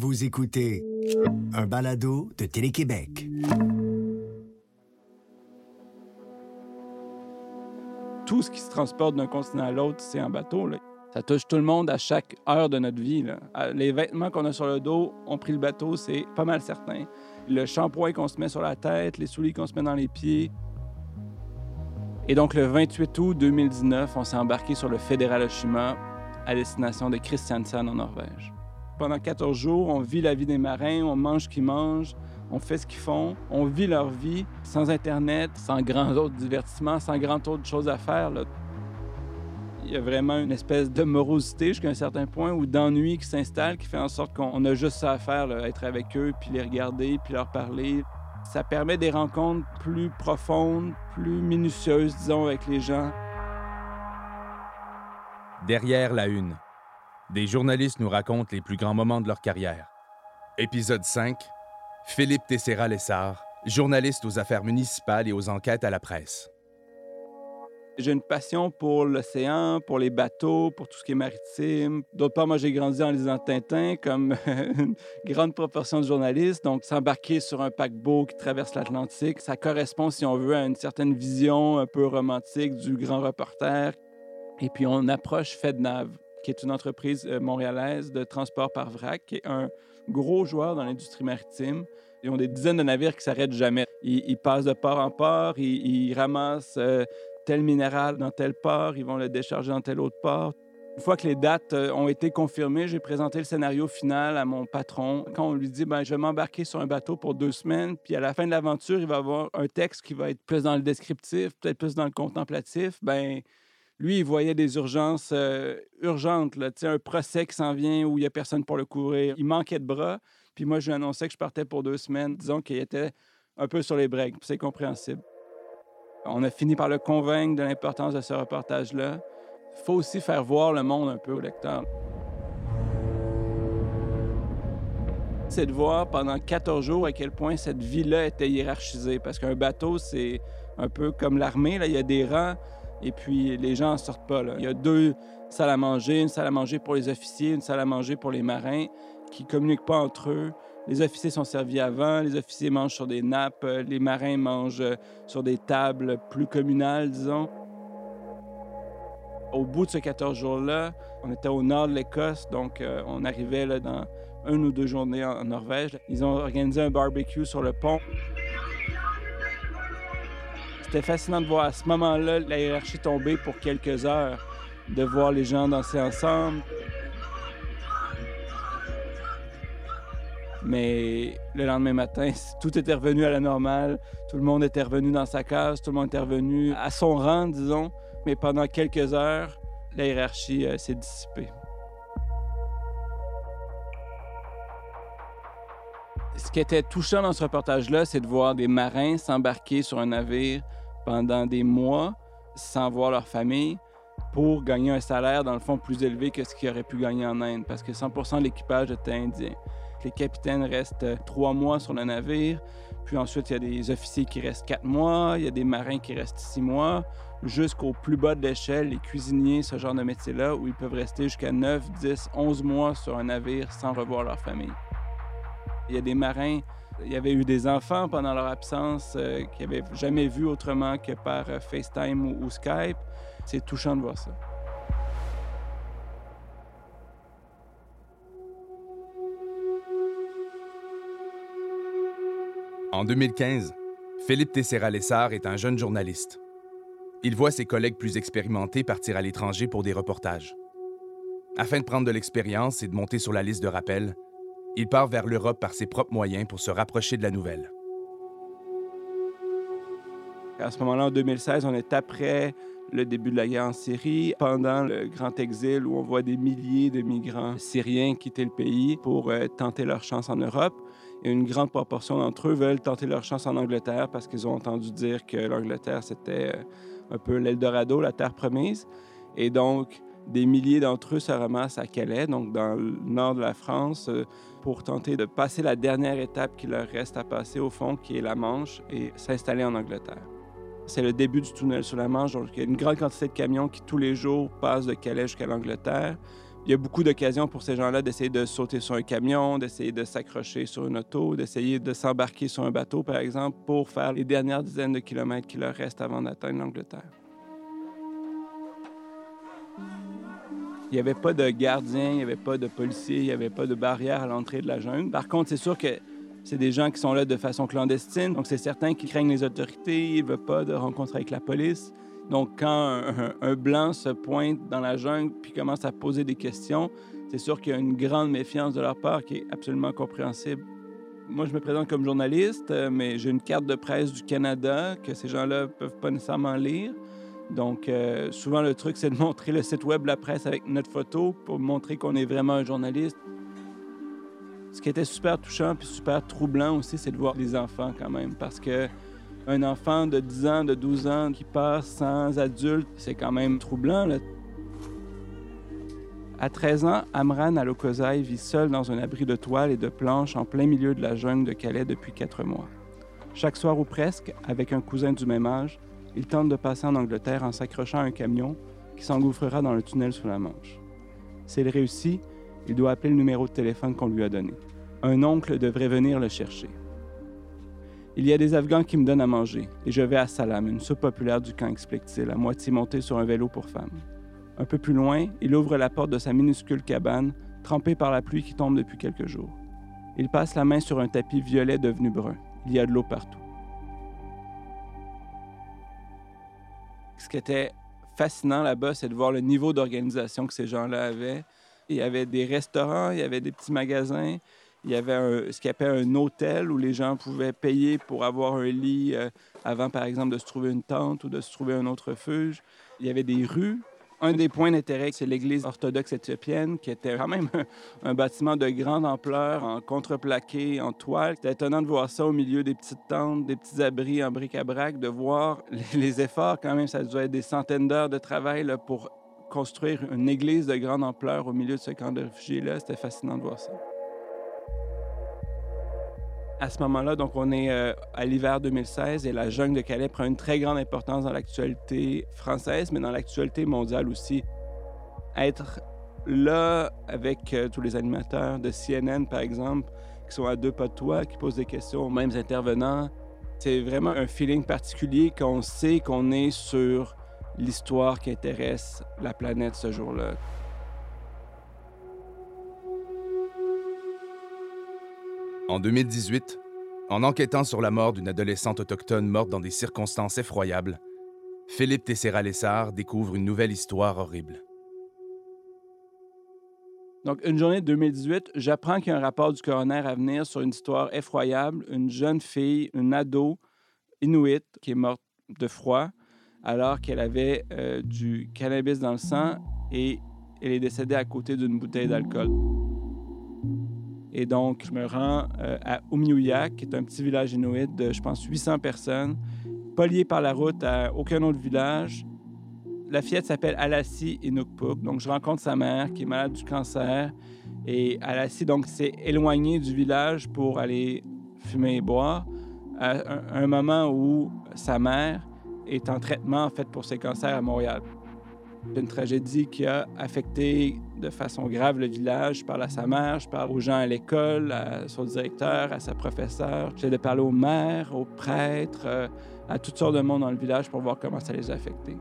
Vous écoutez un balado de Télé-Québec. Tout ce qui se transporte d'un continent à l'autre, c'est en bateau. Là. Ça touche tout le monde à chaque heure de notre vie. Là. Les vêtements qu'on a sur le dos ont pris le bateau, c'est pas mal certain. Le shampoing qu'on se met sur la tête, les souliers qu'on se met dans les pieds. Et donc, le 28 août 2019, on s'est embarqué sur le Fédéral Oshima à destination de Kristiansand en Norvège. Pendant 14 jours, on vit la vie des marins, on mange ce qu'ils mangent, on fait ce qu'ils font, on vit leur vie sans Internet, sans grand autre divertissement, sans grand autre chose à faire. Là. Il y a vraiment une espèce de morosité jusqu'à un certain point ou d'ennui qui s'installe, qui fait en sorte qu'on a juste ça à faire, là, être avec eux, puis les regarder, puis leur parler. Ça permet des rencontres plus profondes, plus minutieuses, disons, avec les gens. Derrière la une. Des journalistes nous racontent les plus grands moments de leur carrière. Épisode 5. Philippe Teisceira-Lessard, journaliste aux affaires municipales et aux enquêtes à la presse. J'ai une passion pour l'océan, pour les bateaux, pour tout ce qui est maritime. D'autre part, moi, j'ai grandi en lisant Tintin comme une grande proportion de journalistes. Donc, s'embarquer sur un paquebot qui traverse l'Atlantique, ça correspond, si on veut, à une certaine vision un peu romantique du grand reporter. Et puis, on approche FedNav, qui est une entreprise montréalaise de transport par vrac, qui est un gros joueur dans l'industrie maritime. Ils ont des dizaines de navires qui ne s'arrêtent jamais. Ils passent de port en port, ils ramassent tel minéral dans tel port, ils vont le décharger dans tel autre port. Une fois que les dates ont été confirmées, j'ai présenté le scénario final à mon patron. Quand on lui dit « je vais m'embarquer sur un bateau pour 2 semaines », puis à la fin de l'aventure, il va avoir un texte qui va être plus dans le descriptif, peut-être plus dans le contemplatif, lui, il voyait des urgences urgentes, là, un procès qui s'en vient où il n'y a personne pour le couvrir. Il manquait de bras, puis moi, je lui annonçais que je partais pour 2 semaines. Disons qu'il était un peu sur les breaks, c'est compréhensible. On a fini par le convaincre de l'importance de ce reportage-là. Il faut aussi faire voir le monde un peu au lecteur. C'est de voir pendant 14 jours à quel point cette vie-là était hiérarchisée, parce qu'un bateau, c'est un peu comme l'armée, là, il y a des rangs. Et puis, les gens n'en sortent pas. Là. Il y a 2 salles à manger, une salle à manger pour les officiers, une salle à manger pour les marins qui ne communiquent pas entre eux. Les officiers sont servis avant, les officiers mangent sur des nappes, les marins mangent sur des tables plus communales, disons. Au bout de ces 14 jours-là, on était au nord de l'Écosse, donc on arrivait là, dans 1 ou 2 journées en Norvège. Ils ont organisé un barbecue sur le pont. C'était fascinant de voir à ce moment-là la hiérarchie tomber pour quelques heures, de voir les gens danser ensemble. Mais le lendemain matin, tout était revenu à la normale. Tout le monde était revenu dans sa case, tout le monde était revenu à son rang, disons. Mais pendant quelques heures, la hiérarchie s'est dissipée. Ce qui était touchant dans ce reportage-là, c'est de voir des marins s'embarquer sur un navire pendant des mois, sans voir leur famille, pour gagner un salaire, dans le fond, plus élevé que ce qu'ils auraient pu gagner en Inde, parce que 100% de l'équipage était indien. Les capitaines restent 3 mois sur le navire, puis ensuite, il y a des officiers qui restent 4 mois, il y a des marins qui restent 6 mois, jusqu'au plus bas de l'échelle, les cuisiniers, ce genre de métier-là, où ils peuvent rester jusqu'à 9, 10, 11 mois sur un navire sans revoir leur famille. Il y a des marins, il y avait eu des enfants pendant leur absence qu'ils n'avaient jamais vus autrement que par FaceTime ou Skype. C'est touchant de voir ça. En 2015, Philippe Teisceira-Lessard est un jeune journaliste. Il voit ses collègues plus expérimentés partir à l'étranger pour des reportages. Afin de prendre de l'expérience et de monter sur la liste de rappel, il part vers l'Europe par ses propres moyens pour se rapprocher de la nouvelle. À ce moment-là, en 2016, on est après le début de la guerre en Syrie, pendant le grand exil où on voit des milliers de migrants syriens quitter le pays pour tenter leur chance en Europe. Et une grande proportion d'entre eux veulent tenter leur chance en Angleterre parce qu'ils ont entendu dire que l'Angleterre, c'était un peu l'Eldorado, la terre promise. Et donc, des milliers d'entre eux se ramassent à Calais, donc dans le nord de la France, pour tenter de passer la dernière étape qui leur reste à passer, au fond, qui est la Manche, et s'installer en Angleterre. C'est le début du tunnel sur la Manche, donc il y a une grande quantité de camions qui, tous les jours, passent de Calais jusqu'à l'Angleterre. Il y a beaucoup d'occasions pour ces gens-là d'essayer de sauter sur un camion, d'essayer de s'accrocher sur une auto, d'essayer de s'embarquer sur un bateau, par exemple, pour faire les dernières dizaines de kilomètres qui leur restent avant d'atteindre l'Angleterre. Il n'y avait pas de gardiens, il n'y avait pas de policiers, il n'y avait pas de barrière à l'entrée de la jungle. Par contre, c'est sûr que c'est des gens qui sont là de façon clandestine, donc c'est certain qu'ils craignent les autorités, ils ne veulent pas de rencontre avec la police. Donc, quand un Blanc se pointe dans la jungle puis commence à poser des questions, c'est sûr qu'il y a une grande méfiance de leur part qui est absolument compréhensible. Moi, je me présente comme journaliste, mais j'ai une carte de presse du Canada que ces gens-là ne peuvent pas nécessairement lire. Donc, souvent, le truc, c'est de montrer le site web de la presse avec notre photo pour montrer qu'on est vraiment un journaliste. Ce qui était super touchant puis super troublant aussi, c'est de voir les enfants quand même, parce que un enfant de 10 ans, de 12 ans qui passe sans adulte, c'est quand même troublant, là. À 13 ans, Amran Alokozaï vit seul dans un abri de toile et de planches en plein milieu de la jungle de Calais depuis 4 mois. Chaque soir ou presque, avec un cousin du même âge, il tente de passer en Angleterre en s'accrochant à un camion qui s'engouffrera dans le tunnel sous la Manche. S'il réussit, il doit appeler le numéro de téléphone qu'on lui a donné. Un oncle devrait venir le chercher. « Il y a des Afghans qui me donnent à manger, et je vais à Salam, une soupe populaire du camp », explique-t-il, à moitié monté sur un vélo pour femmes. Un peu plus loin, il ouvre la porte de sa minuscule cabane, trempée par la pluie qui tombe depuis quelques jours. Il passe la main sur un tapis violet devenu brun. Il y a de l'eau partout. Ce qui était fascinant là-bas, c'est de voir le niveau d'organisation que ces gens-là avaient. Il y avait des restaurants, il y avait des petits magasins. Il y avait ce qu'ils appellent un hôtel où les gens pouvaient payer pour avoir un lit avant, par exemple, de se trouver une tente ou de se trouver un autre refuge. Il y avait des rues. Un des points d'intérêt, c'est l'église orthodoxe éthiopienne, qui était quand même un bâtiment de grande ampleur, en contreplaqué, en toile. C'était étonnant de voir ça au milieu des petites tentes, des petits abris en bric-à-brac, de voir les efforts quand même. Ça devait être des centaines d'heures de travail là, pour construire une église de grande ampleur au milieu de ce camp de réfugiés-là. C'était fascinant de voir ça. À ce moment-là, donc, on est à l'hiver 2016 et la jungle de Calais prend une très grande importance dans l'actualité française, mais dans l'actualité mondiale aussi. Être là avec tous les animateurs de CNN, par exemple, qui sont à deux pas de toi, qui posent des questions aux mêmes intervenants, c'est vraiment un feeling particulier qu'on sait qu'on est sur l'histoire qui intéresse la planète ce jour-là. En 2018, en enquêtant sur la mort d'une adolescente autochtone morte dans des circonstances effroyables, Philippe Teisceira-Lessard découvre une nouvelle histoire horrible. Donc, une journée de 2018, j'apprends qu'il y a un rapport du coroner à venir sur une histoire effroyable, une jeune fille, une ado inuit qui est morte de froid alors qu'elle avait du cannabis dans le sang et elle est décédée à côté d'une bouteille d'alcool. Et donc, je me rends à Oumiyak, qui est un petit village inuit de, je pense, 800 personnes, pas lié par la route à aucun autre village. La fillette s'appelle Alassie Inukpuk. Donc, je rencontre sa mère, qui est malade du cancer. Et Alassie, donc, s'est éloignée du village pour aller fumer et boire à un moment où sa mère est en traitement, en fait, pour ses cancers à Montréal. C'est une tragédie qui a affecté de façon grave le village. Je parle à sa mère, je parle aux gens à l'école, à son directeur, à sa professeure. J'essaie de parler aux maires, aux prêtres, à toutes sortes de monde dans le village pour voir comment ça les a affectés.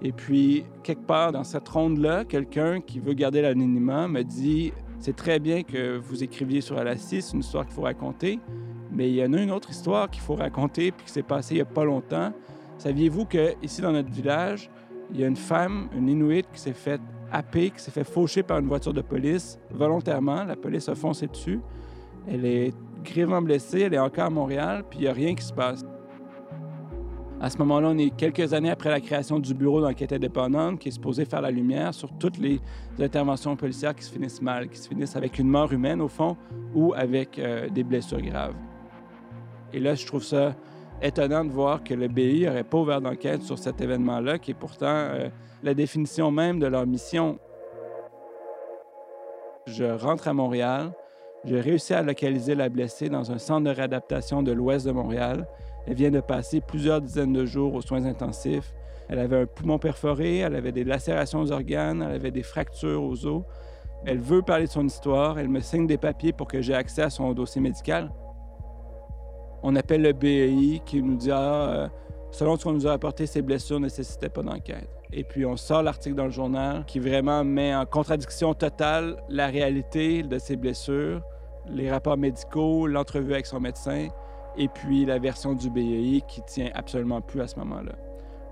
Et puis, quelque part dans cette ronde-là, quelqu'un qui veut garder l'anonymat me dit « C'est très bien que vous écriviez sur Alassie, c'est une histoire qu'il faut raconter, mais il y en a une autre histoire qu'il faut raconter puis qui s'est passée il n'y a pas longtemps. Saviez-vous qu'ici, dans notre village, il y a une femme, une Inuit, qui s'est faite happer, qui s'est fait faucher par une voiture de police volontairement. La police a foncé dessus. Elle est grièvement blessée, elle est encore à Montréal, puis il n'y a rien qui se passe. » À ce moment-là, on est quelques années après la création du bureau d'enquête indépendante qui est supposé faire la lumière sur toutes les interventions policières qui se finissent mal, qui se finissent avec une mort humaine, au fond, ou avec des blessures graves. Et là, je trouve ça étonnant de voir que le BI n'aurait pas ouvert d'enquête sur cet événement-là, qui est pourtant la définition même de leur mission. Je rentre à Montréal. J'ai réussi à localiser la blessée dans un centre de réadaptation de l'ouest de Montréal. Elle vient de passer plusieurs dizaines de jours aux soins intensifs. Elle avait un poumon perforé, elle avait des lacérations aux organes, elle avait des fractures aux os. Elle veut parler de son histoire. Elle me signe des papiers pour que j'ai accès à son dossier médical. On appelle le BEI qui nous dit « Ah, selon ce qu'on nous a apporté, ces blessures ne nécessitaient pas d'enquête. » Et puis, on sort l'article dans le journal qui vraiment met en contradiction totale la réalité de ses blessures, les rapports médicaux, l'entrevue avec son médecin, et puis la version du BEI qui tient absolument plus à ce moment-là.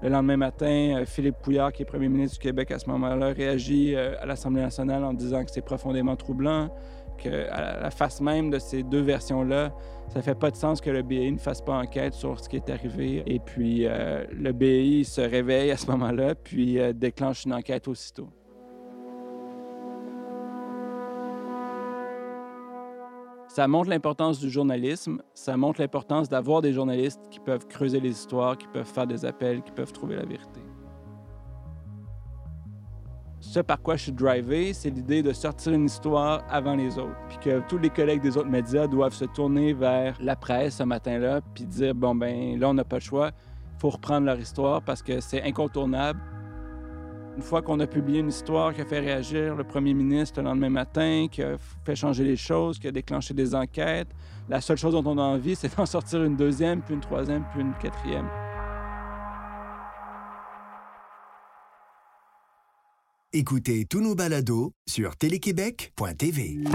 Le lendemain matin, Philippe Couillard, qui est premier ministre du Québec à ce moment-là, réagit à l'Assemblée nationale en disant que c'est profondément troublant, qu'à la face même de ces deux versions-là, ça fait pas de sens que le BEI ne fasse pas enquête sur ce qui est arrivé. Et puis, le BEI se réveille à ce moment-là, puis déclenche une enquête aussitôt. Ça montre l'importance du journalisme, ça montre l'importance d'avoir des journalistes qui peuvent creuser les histoires, qui peuvent faire des appels, qui peuvent trouver la vérité. Ce par quoi je suis drivé, c'est l'idée de sortir une histoire avant les autres, puis que tous les collègues des autres médias doivent se tourner vers la presse ce matin-là, puis dire « bon, ben là, on n'a pas le choix, il faut reprendre leur histoire parce que c'est incontournable ». Une fois qu'on a publié une histoire qui a fait réagir le premier ministre le lendemain matin, qui a fait changer les choses, qui a déclenché des enquêtes, la seule chose dont on a envie, c'est d'en sortir une deuxième, puis une troisième, puis une quatrième. Écoutez tous nos balados sur télé-québec.tv.